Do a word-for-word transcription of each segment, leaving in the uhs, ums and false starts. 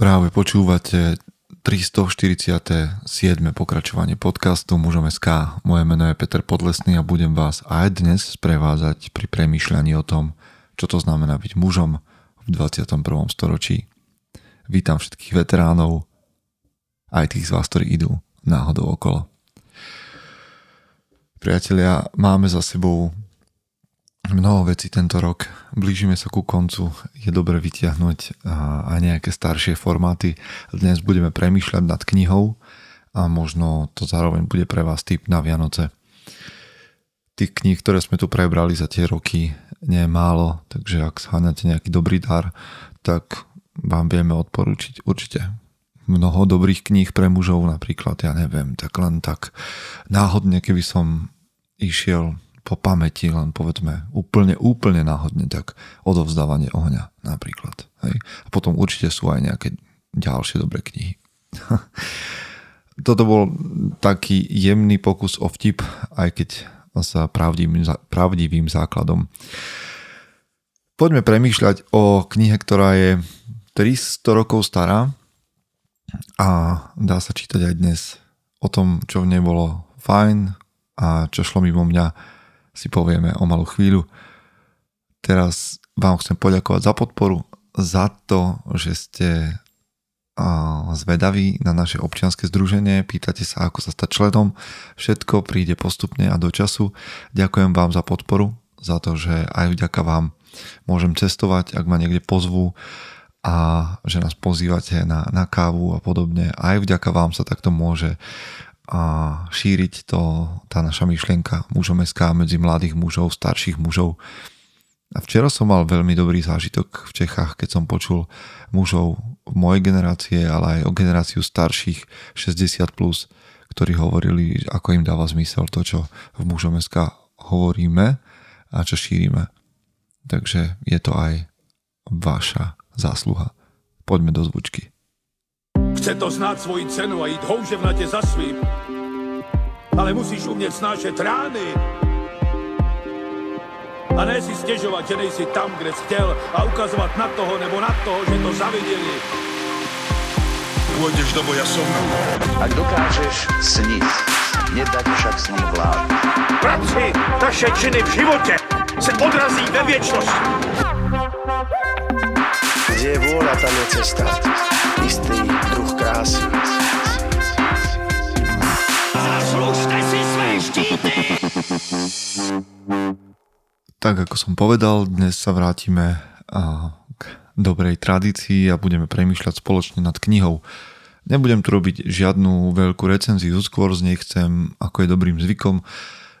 Práve počúvate tristoštyridsiate siedme pokračovanie podcastu Mužom bodka es ká. Moje meno je Peter Podlesný a budem vás aj dnes sprevázať pri premýšľaní o tom, čo to znamená byť mužom v dvadsiatom prvom storočí. Vítam všetkých veteránov, aj tých z vás, ktorí idú náhodou okolo. Priatelia, máme za sebou mnoho vecí tento rok, blížime sa ku koncu, je dobre vytiahnuť aj nejaké staršie formáty. Dnes budeme premýšľať nad knihou a možno to zároveň bude pre vás tip na Vianoce. Tých kníh, ktoré sme tu prebrali za tie roky, nie je málo, takže ak zháňate nejaký dobrý dar, tak vám vieme odporučiť určite mnoho dobrých kníh pre mužov, napríklad, ja neviem, tak len tak náhodne, keby som išiel po pamäti, len povedzme úplne, úplne náhodne, tak odovzdávanie ohňa napríklad. Hej. A potom určite sú aj nejaké ďalšie dobré knihy. Toto bol taký jemný pokus o vtip, aj keď sa pravdivým, pravdivým základom. Poďme premýšľať o knihe, ktorá je tristo rokov stará a dá sa čítať aj dnes. O tom, čo v nej bolo fajn a čo šlo mimo mňa, si povieme o malú chvíľu. Teraz vám chcem poďakovať za podporu, za to, že ste zvedaví na naše občianske združenie, pýtate sa, ako sa stať členom, všetko príde postupne a do času. Ďakujem vám za podporu, za to, že aj vďaka vám môžem cestovať, ak ma niekde pozvú a že nás pozývate na, na kávu a podobne. Aj vďaka vám sa takto môže a šíriť to, tá naša myšlienka Mužom bodka es ká medzi mladých mužov, starších mužov. A včera som mal veľmi dobrý zážitok v Čechách, keď som počul mužov mojej generácie, ale aj o generáciu starších šesťdesiat plus, ktorí hovorili, ako im dáva zmysel to, čo v Mužom bodka es ká hovoríme a čo šírime. Takže je to aj vaša zásluha. Poďme do zvučky. Chce to znát svoji cenu a jít houževnatě za svým. Ale musíš umět snášet rány. A ne si stěžovat, že nejsi tam, kde jsi chtěl a ukazovat na toho nebo na toho, že to zaviděli. Pôjdeš do boja som. Ak dokážeš sniť, nedať však sní vlád. Práci taše činy v životě se odrazí ve věčnost. Kde je vôľa, tam je cesta. Istý druh krásy. Zaslužte si svoje štíty! Tak ako som povedal, dnes sa vrátime k dobrej tradícii a budeme premýšľať spoločne nad knihou. Nebudem tu robiť žiadnu veľkú recenziu, skôr z nej chcem, ako je dobrým zvykom,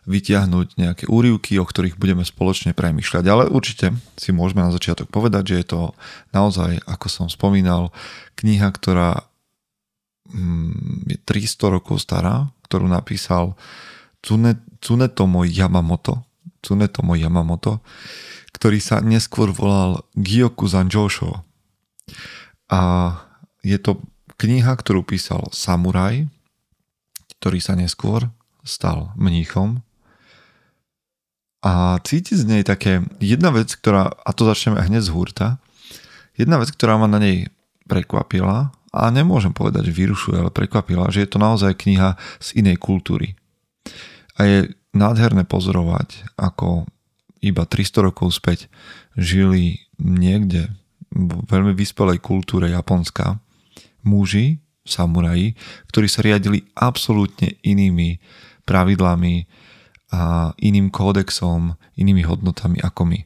vytiahnuť nejaké úryvky, o ktorých budeme spoločne premýšľať. Ale určite si môžeme na začiatok povedať, že je to naozaj, ako som spomínal, kniha, ktorá je tristo rokov stará, ktorú napísal Cunetomo Yamamoto, Cunetomo Yamamoto, ktorý sa neskôr volal Gyoku Zanjôšo. A je to kniha, ktorú písal samuraj, ktorý sa neskôr stal mníchom. A cíti z nej také jedna vec, ktorá, a to začneme hneď z hurta, jedna vec, ktorá ma na nej prekvapila, a nemôžem povedať, že vyrušuje, ale prekvapila, že je to naozaj kniha z inej kultúry. A je nádherné pozorovať, ako iba tristo rokov späť žili niekde v veľmi vyspelej kultúre Japonska muži, samuraji, ktorí sa riadili absolútne inými pravidlami a iným kódexom, inými hodnotami ako my.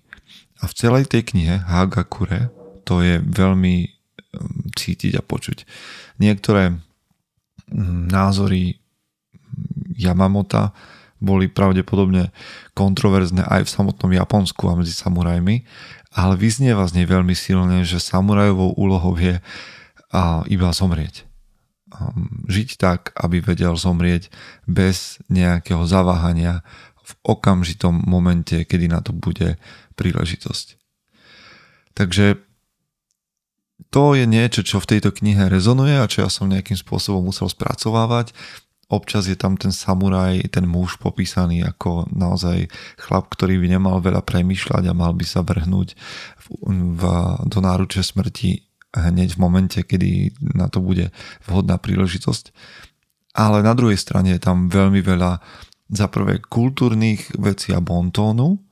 A v celej tej knihe Hagakure to je veľmi cítiť a počuť. Niektoré názory Yamamota boli pravdepodobne kontroverzné aj v samotnom Japonsku a medzi samurajmi, ale vyznieva z nej veľmi silne, že samurajovou úlohou je iba zomrieť. Žiť tak, aby vedel zomrieť bez nejakého zaváhania v okamžitom momente, kedy na to bude príležitosť. Takže to je niečo, čo v tejto knihe rezonuje a čo ja som nejakým spôsobom musel spracovávať. Občas je tam ten samuraj, ten muž popísaný ako naozaj chlap, ktorý by nemal veľa premýšľať a mal by sa vrhnúť v, v, do náruče smrti hneď v momente, kedy na to bude vhodná príležitosť. Ale na druhej strane je tam veľmi veľa za prvé kultúrnych vecí a bontónu,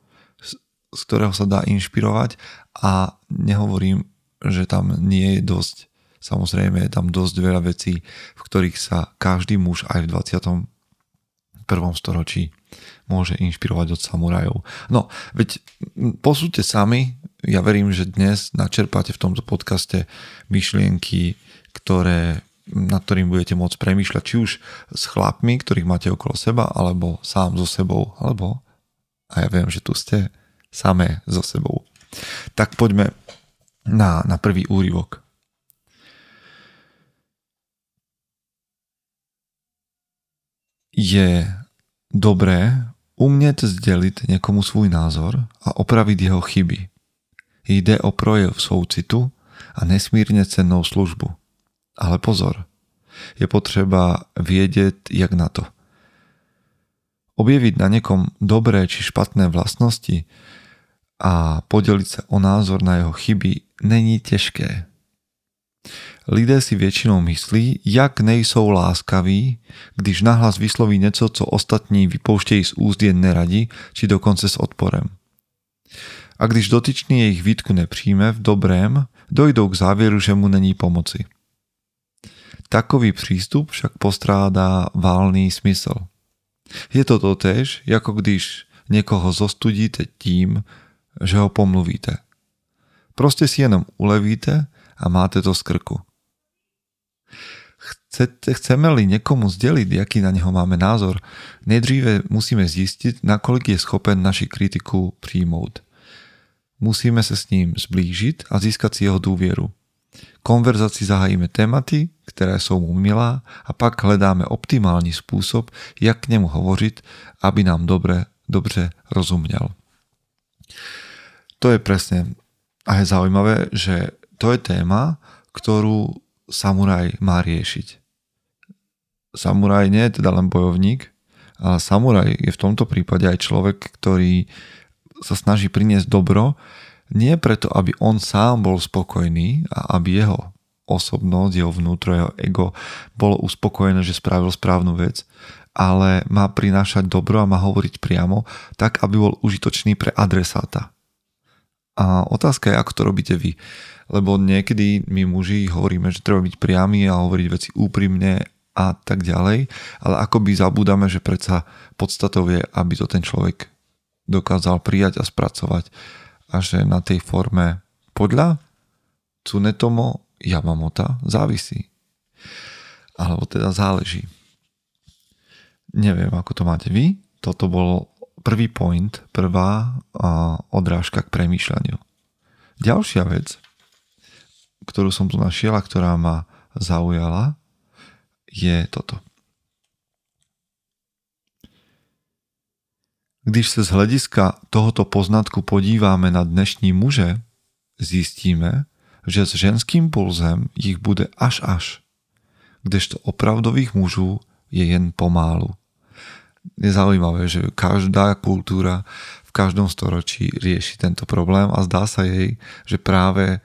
z ktorého sa dá inšpirovať, a nehovorím, že tam nie je dosť. Samozrejme je tam dosť veľa vecí, v ktorých sa každý muž aj v dvadsiatom prvom storočí môže inšpirovať od samurajov. No, veď posúďte sami, ja verím, že dnes načerpáte v tomto podcaste myšlienky, ktoré, nad ktorým budete môcť premýšľať, či už s chlapmi, ktorých máte okolo seba, alebo sám so sebou, alebo, a ja viem, že tu ste, samé so sebou. Tak poďme na, na prvý úryvok. Je dobré umieť zdeliť niekomu svůj názor a opravit jeho chyby. Jde o projev soucitu a nesmírně cennou službu. Ale pozor, je potřeba vědět, jak na to. Objevit na někom dobré či špatné vlastnosti a podělit se o názor na jeho chyby není těžké. Lidé si většinou myslí, jak nejsou láskaví, když nahlas vysloví něco, co ostatní vypouštějí z úst jen neradi, či dokonce s odporem. A když dotyčný jejich výtku nepřijme v dobrém, dojdou k závěru, že mu není pomoci. Takový přístup však postrádá valný smysl. Je to totéž, jako když někoho zostudíte tím, že ho pomluvíte. Prostě si jenom ulevíte a máte to z krku. Chcete, chceme-li niekomu zdeliť, aký na neho máme názor, nejdříve musíme zistiť, nakoľko je schopen naši kritiku príjmout. Musíme sa s ním zblížiť a získať si jeho dôveru. Konverzácii zahájime tématy, ktoré sú mu milá, a pak hledáme optimálny spôsob, jak k nemu hovoriť, aby nám dobre, dobře rozumiel. To je presne, a je zaujímavé, že to je téma, ktorú samuraj má riešiť. Samuraj nie je teda len bojovník, ale samuraj je v tomto prípade aj človek, ktorý sa snaží priniesť dobro, nie preto, aby on sám bol spokojný a aby jeho osobnosť, jeho vnútro, jeho ego bolo uspokojené, že spravil správnu vec, ale má prinášať dobro a má hovoriť priamo tak, aby bol užitočný pre adresáta. A otázka je, ako to robíte vy. Lebo niekedy my muži hovoríme, že treba byť priami a hovoriť veci úprimne a tak ďalej, ale akoby zabúdame, že predsa podstatou je, aby to ten človek dokázal prijať a spracovať. A že na tej forme podľa Cunetomo Yamamoto závisí. Alebo teda záleží. Neviem, ako to máte vy. Toto bolo prvý point, prvá odrážka k premýšľaniu. Ďalšia vec, ktorú som tu našiel a ktorá ma zaujala, je toto. Když sa z hľadiska tohoto poznatku podívame na dnešní muže, zistíme, že s ženským pulzem ich bude až až, kdežto opravdových mužů je jen pomálu. Je zaujímavé, že každá kultúra v každom storočí rieši tento problém a zdá sa jej, že práve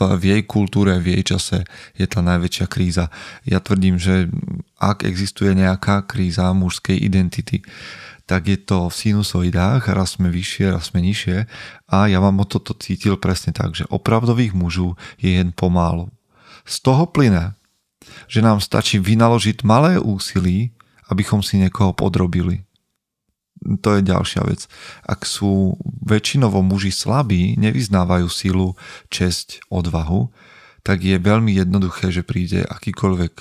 v jej kultúre, v jej čase je tá najväčšia kríza. Ja tvrdím, že ak existuje nejaká kríza mužskej identity, tak je to v sinusoidách, raz sme vyššie, raz sme nižšie, a ja vám o toto cítil presne tak, že opravdových mužov je jen pomálo. Z toho plyne, že nám stačí vynaložiť malé úsilí, abychom si niekoho podrobili. To je ďalšia vec. Ak sú väčšinovo muži slabí, nevyznávajú sílu, česť, odvahu, tak je veľmi jednoduché, že príde akýkoľvek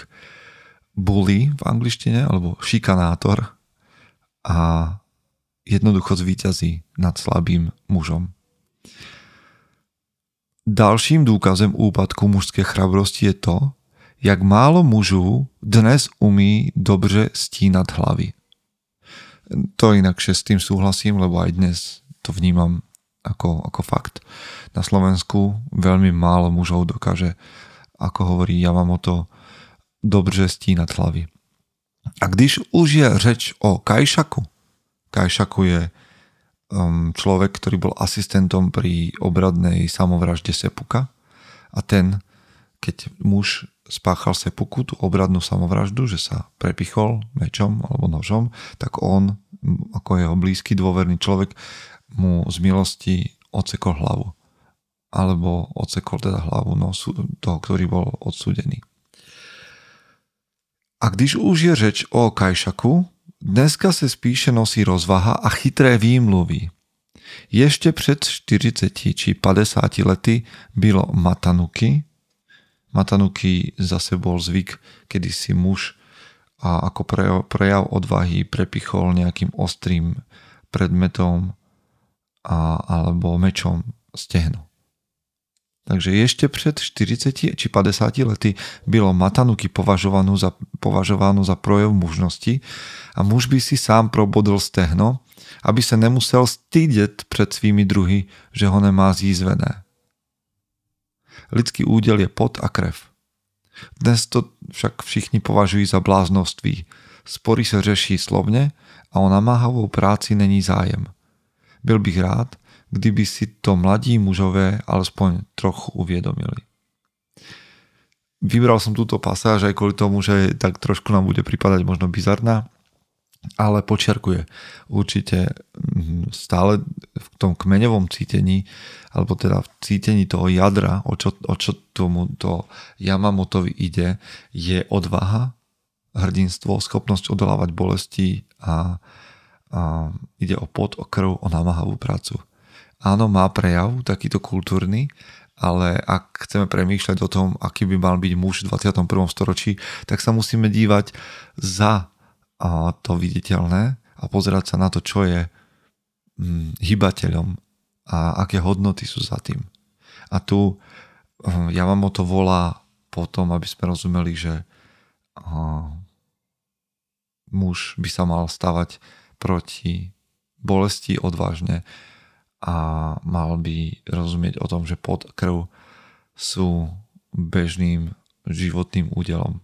bully v angličtine, alebo šikanátor, a jednoducho zvíťazí nad slabým mužom. Ďalším dôkazom úpadku mužskej chrabrosti je to, jak málo mužov dnes umí dobře stínať hlavy. To inakšie s tým súhlasím, lebo aj dnes to vnímam ako, ako fakt. Na Slovensku veľmi málo mužov dokáže, ako hovorí Yamamoto, dobře stínať hlavy. A když už je reč o Kaišaku, Kaišaku je um, človek, ktorý bol asistentom pri obradnej samovražde Seppuka a ten, keď muž spáchal seppuku, tú obradnú samovraždu, že sa prepichol mečom alebo nožom, tak on, ako jeho blízky dôverný človek, mu z milosti odsekol hlavu. Alebo odsekol teda hlavu nosu toho, ktorý bol odsúdený. A když už je reč o Kaišaku, dneska se spíše nosí rozvaha a chytré výmluvy. Ještě před štyridsať či päťdesiat lety bylo Matanuki. Matanuki zase bol zvyk, kedy si muž a ako prejav odvahy prepichol nejakým ostrým predmetom a, alebo mečom stehno. Takže ešte pred štyridsať či päťdesiat lety bylo Matanuki považovanú za, považovanú za projev mužnosti a muž by si sám probodl stehno, aby sa nemusel stýdeť pred svými druhy, že ho nemá zízvené. Lidský údel je pot a krev. Dnes to však všichni považují za bláznoství. Spory se řeší slovne a o namáhavou práci není zájem. Byl bych rád, kdyby si to mladí mužové alespoň trochu uvedomili. Vybral som túto pasáž aj kvôli tomu, že tak trošku nám bude pripadať možno bizarná, ale počiarkuje určite stále v tom kmeňovom cítení, alebo teda v cítení toho jadra, o čo, o čo tomuto Yamamotovi ide, je odvaha, hrdinstvo, schopnosť odolávať bolesti a, a ide o pot, o krv, o namáhavú prácu. Áno, má prejav, takýto kultúrny, ale ak chceme premýšľať o tom, aký by mal byť muž v dvadsiatom prvom storočí, tak sa musíme dívať za to viditeľné a pozerať sa na to, čo je hybateľom a aké hodnoty sú za tým. A tu Yamamoto volá potom, aby sme rozumeli, že muž by sa mal stavať proti bolesti odvážne a mal by rozumieť o tom, že pot a krv sú bežným životným údelom.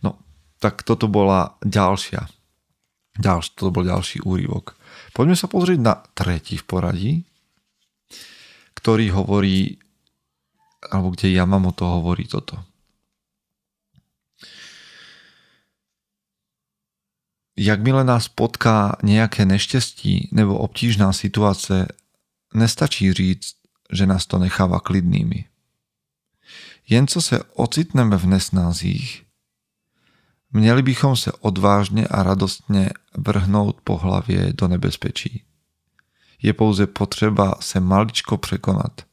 No, tak toto bola ďalšia. Ďalš, toto bol ďalší úryvok. Poďme sa pozrieť na tretí v poradí, ktorý hovorí, alebo kde Yamamoto hovorí toto. Jakmile nás potká nejaké nešťastí nebo obtížná situácia, nestačí říct, že nás to necháva klidnými. Jen co se ocitneme v nesnázích, měli bychom se odvážne a radostne vrhnout po hlavě do nebezpečí. Je pouze potřeba se maličko překonat.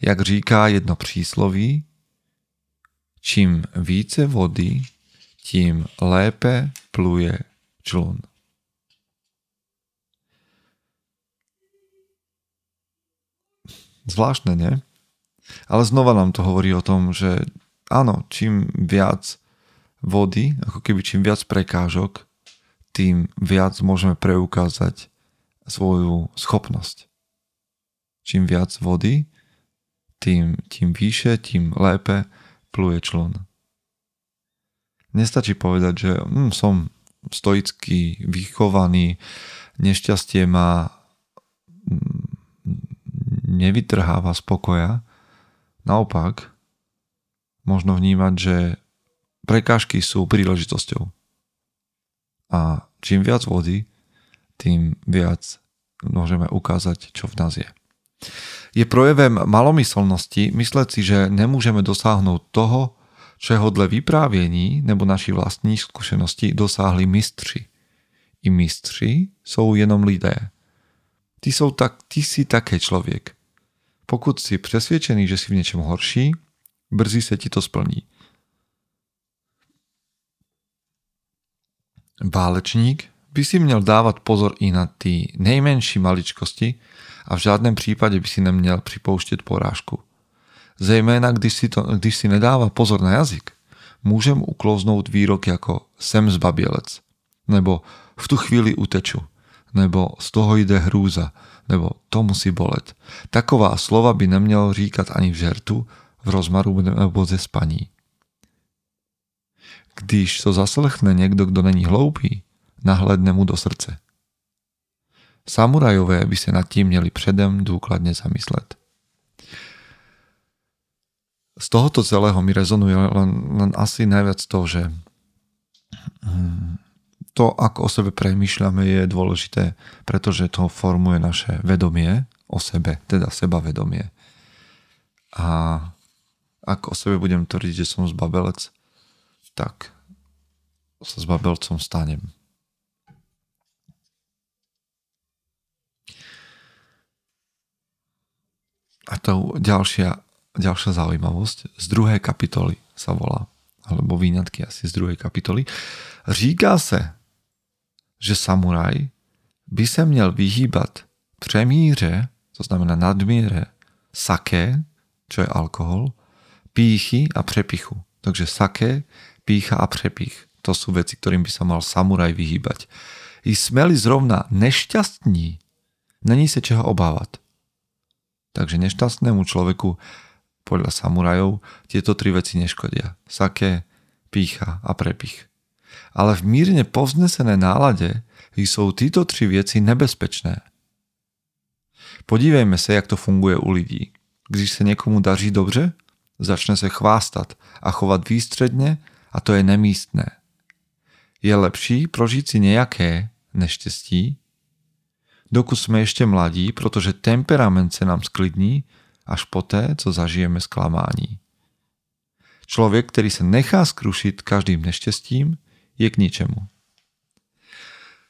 Jak říká jedno přísloví, čím více vody, tím lépe pluje člun. Zvláštne, nie? Ale znova nám to hovorí o tom, že áno, čím viac vody, ako keby čím viac prekážok, tým viac môžeme preukázať svoju schopnosť. Čím viac vody, tým, tým vyššie, tým lépe pluje člun. Nestačí povedať, že hm, som stoicky vychovaný, nešťastie ma nevytrháva z pokoja. Naopak, možno vnímať, že prekážky sú príležitosťou. A čím viac vody, tým viac môžeme ukázať, čo v nás je. Je projevem malomyselnosti mysleť si, že nemôžeme dosáhnuť toho, čoho dle vyprávění nebo naší vlastní zkušenosti dosáhli mistři. I mistři sú jenom lidé. Ty, sú tak, ty si také človek. Pokud si presvedčený, že si v niečom horší, brzy sa ti to splní. Válečník by si měl dávat pozor i na ty nejmenší maličkosti a v žádném případě by si neměl připouštět porážku. Zejména, když si, to, když si nedává pozor na jazyk, můžem uklouznout výrok jako jsem zbabělec, nebo v tu chvíli uteču, nebo z toho jde hrůza, nebo to musí bolet. Taková slova by neměl říkat ani v žertu, v rozmaru nebo ze spaní. Když to zaslechne niekto, kto není hloupý, nahledne mu do srdce. Samurajové by sa nad tým měli předem důkladně zamyslet. z tohoto celého mi rezonuje len, len asi najviac to, že to, ako o sebe premýšľame, je dôležité, pretože to formuje naše vedomie o sebe, teda sebavedomie. A ak o sebe budem tvrdiť, že som zbabelec, tak sa zbabelcom stanem. A to ďalšia, ďalšia zaujímavosť z druhej kapitoly sa volá, alebo výňatky asi z druhej kapitoly. Říká se, že samuraj by se měl vyhýbat přemíře, to znamená nadmíře, sake, čo je alkohol, pýchy a prepichu. Takže sake, pýcha a prepich. To sú veci, ktorým by sa mal samuraj vyhýbať. I smeli zrovna nešťastní, není sa čeho obávať. Takže nešťastnému človeku podľa samurajov tieto tri veci neškodia. Sake, pýcha a prepich. Ale v mírne povznesené nálade sú títo tri veci nebezpečné. Podívejme sa, jak to funguje u lidí. Když sa niekomu daří dobře, začne sa chvástat a chovať výstredne a to je nemístné. Je lepší prožiť si nejaké neštěstí, dokud sme ešte mladí, protože temperament sa nám sklidní až poté, co zažijeme sklamání. Človek, ktorý sa nechá skrušiť každým neštěstím, je k ničemu.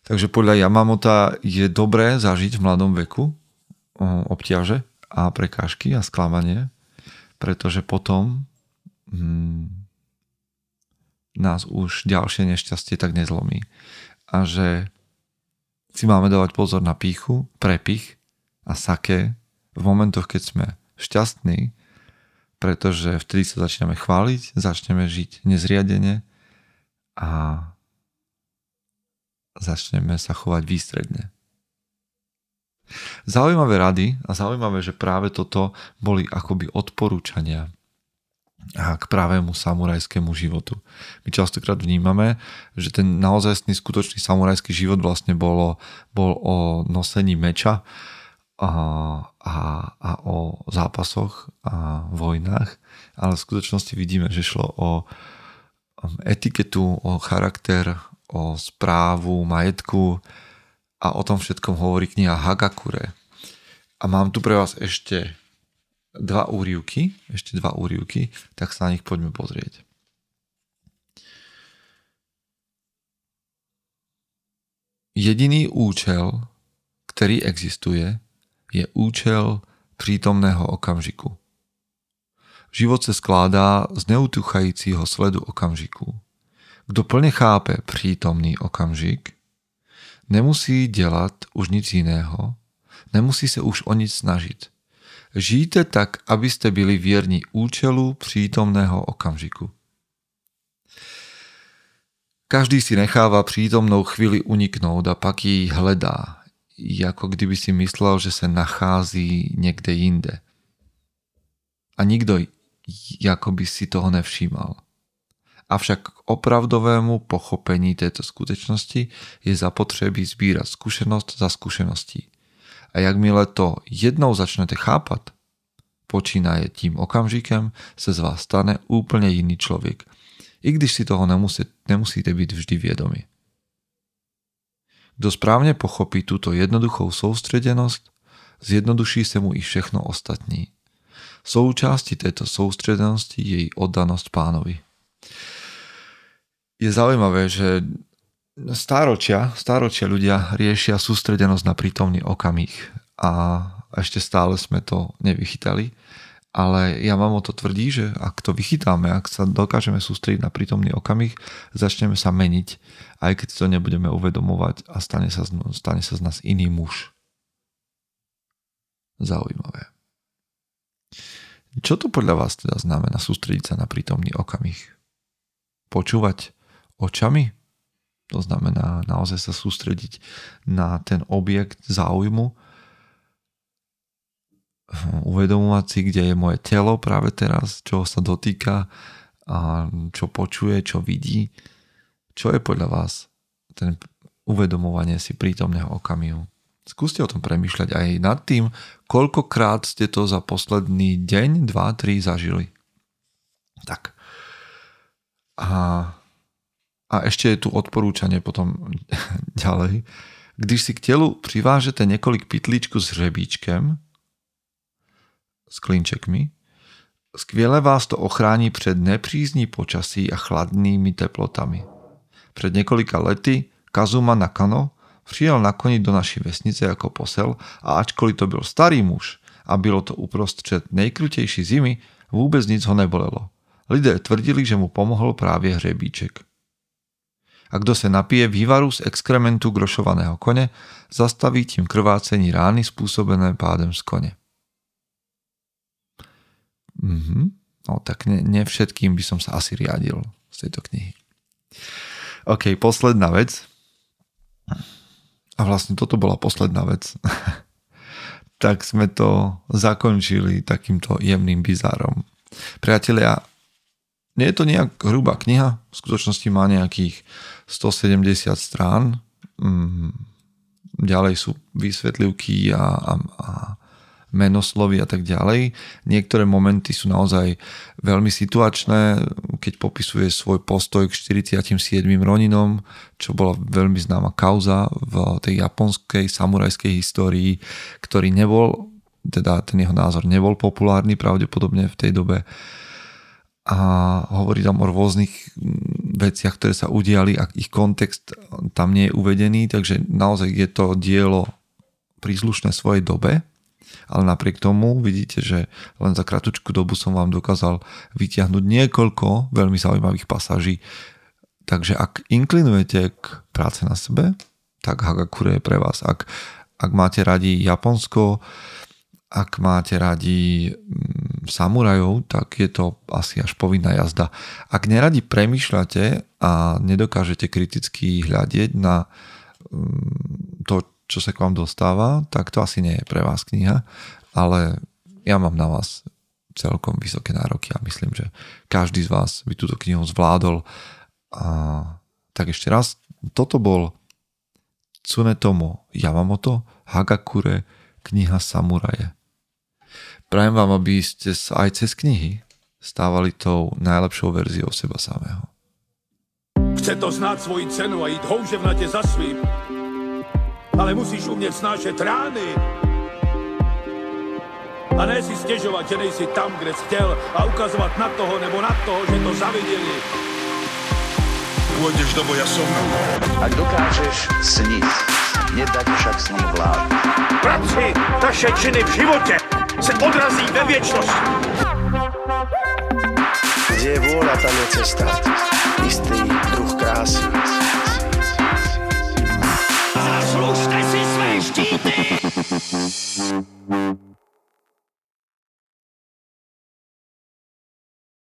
Takže podľa Yamamota je dobré zažiť v mladom veku obťaže a prekážky a sklamanie, pretože potom hmm, nás už ďalšie nešťastie tak nezlomí. A že si máme dávať pozor na pýchu, prepich a sake v momentoch, keď sme šťastní, pretože vtedy sa začneme chváliť, začneme žiť nezriadene a začneme sa chovať výstredne. Zaujímavé rady a zaujímavé, že práve toto boli akoby odporúčania k pravému samurajskému životu. My častokrát vnímame, že ten naozajstný skutočný samurajský život vlastne bolo, bol o nosení meča a, a, a o zápasoch a vojnách, ale v skutočnosti vidíme, že šlo o etiketu, o charakter, o správu, majetku a o tom všetkom hovorí kniha Hagakure. A mám tu pre vás ešte dva úryvky, ešte dva úryvky, tak sa na nich poďme pozrieť. Jediný účel, ktorý existuje, je účel prítomného okamžiku. Život sa skládá z neutuchajícího sledu okamžiku. Kto plne chápe prítomný okamžik, nemusí dělat už nic jiného, nemusí se už o nic snažit. Žijte tak, abyste byli věrní účelu přítomného okamžiku. Každý si nechává přítomnou chvíli uniknout a pak ji hledá, jako kdyby si myslel, že se nachází někde jinde. A nikdo jako by si toho nevšímal. Avšak k opravdovému pochopení této skutečnosti je zapotřebí sbírat zkušenost za zkušeností. A jakmile to jednou začnete chápat, počínaje tím okamžikem se z vás stane úplně jiný člověk, i když si toho nemusí, nemusíte být vždy vědomi. Kdo správně pochopí tuto jednoduchou soustředěnost, zjednoduší se mu i všechno ostatní. Součástí této soustředěnosti je i oddanost pánovi. Je zaujímavé, že Stáročia, stáročia ľudia riešia sústredenosť na prítomný okamih a ešte stále sme to nevychytali, ale Yamamoto tvrdí, že ak to vychytáme, ak sa dokážeme sústrediť na prítomný okamih, začneme sa meniť, aj keď to nebudeme uvedomovať a stane sa, stane sa z nás iný muž. Zaujímavé. Čo to podľa vás teda znamená sústrediť sa na prítomný okamih? Počúvať očami? To znamená naozaj sa sústrediť na ten objekt záujmu, uvedomovať si, kde je moje telo práve teraz, čo sa dotýka, a čo počuje, čo vidí. Čo je podľa vás ten uvedomovanie si prítomného okamihu? Skúste o tom premýšľať aj nad tým, koľkokrát ste to za posledný deň, dva, tri zažili. A, a ešte je tu odporúčanie potom ďalej. Když si k telu privážete niekoľk pytlíčku s hřebíčkem, s klinčekmi, skvěle vás to ochrání před nepřízní počasí a chladnými teplotami. Před několika lety Kazuma Nakano přijel na koni do naší vesnice jako posel a ačkoliv to byl starý muž a bylo to uprostřed nejkrutější zimy, vůbec nic ho nebolelo. Lidé tvrdili, že mu pomohl právě hřebíček. A kdo se napije vývaru z exkrementu grošovaného koně, zastaví tím krvácení rány způsobené pádem z koně. Mm-hmm. No tak ne, ne všetkým by som sa asi riadil z tejto knihy. OK, posledná vec. A vlastne toto bola posledná vec. Tak sme to zakončili takýmto jemným bizárom. Priatelia, nie je to nejak hrubá kniha, v skutočnosti má nejakých stosedemdesiat strán. Mm, ďalej sú vysvetlivky a... a, a menoslovy a tak ďalej. Niektoré momenty sú naozaj veľmi situačné, keď popisuje svoj postoj k štyridsiatim siedmim roninom, čo bola veľmi známa kauza v tej japonskej samurajskej histórii, ktorý nebol, teda ten jeho názor nebol populárny pravdepodobne v tej dobe. A hovorí tam o rôznych veciach, ktoré sa udiali a ich kontext tam nie je uvedený, takže naozaj je to dielo príslušné svojej dobe. Ale napriek tomu vidíte, že len za kratučku dobu som vám dokázal vytiahnuť niekoľko veľmi zaujímavých pasáží. Takže ak inklinujete k práce na sebe, tak Hagakure je pre vás. Ak, ak máte radi Japonsko, ak máte radi samurajov, tak je to asi až povinná jazda. Ak neradi premýšľate a nedokážete kriticky hľadieť na to, čo sa k vám dostáva, tak to asi nie je pre vás kniha, ale ja mám na vás celkom vysoké nároky a myslím, že každý z vás by túto knihu zvládol. A tak ešte raz, toto bol Cunetomo Yamamoto, Hagakure, kniha samuraje. Prajem vám, aby ste sa aj cez knihy stávali tou najlepšou verziou seba samého. Chce to znáť svoji cenu a íť houževnate za svým. Ale musíš umět snášet rány. A ne si stěžovat, že nejsi tam, kde jsi chtěl a ukazovat na toho nebo na toho, že to zaviděli. Půjdeš do boja som. Ak dokážeš snít, nedať však sní vlád. Práci, taše činy v životě se odrazí ve věčnost. Kde je vôľa, tam je cesta. Istý druh krásy. Zaslužte si své štíty!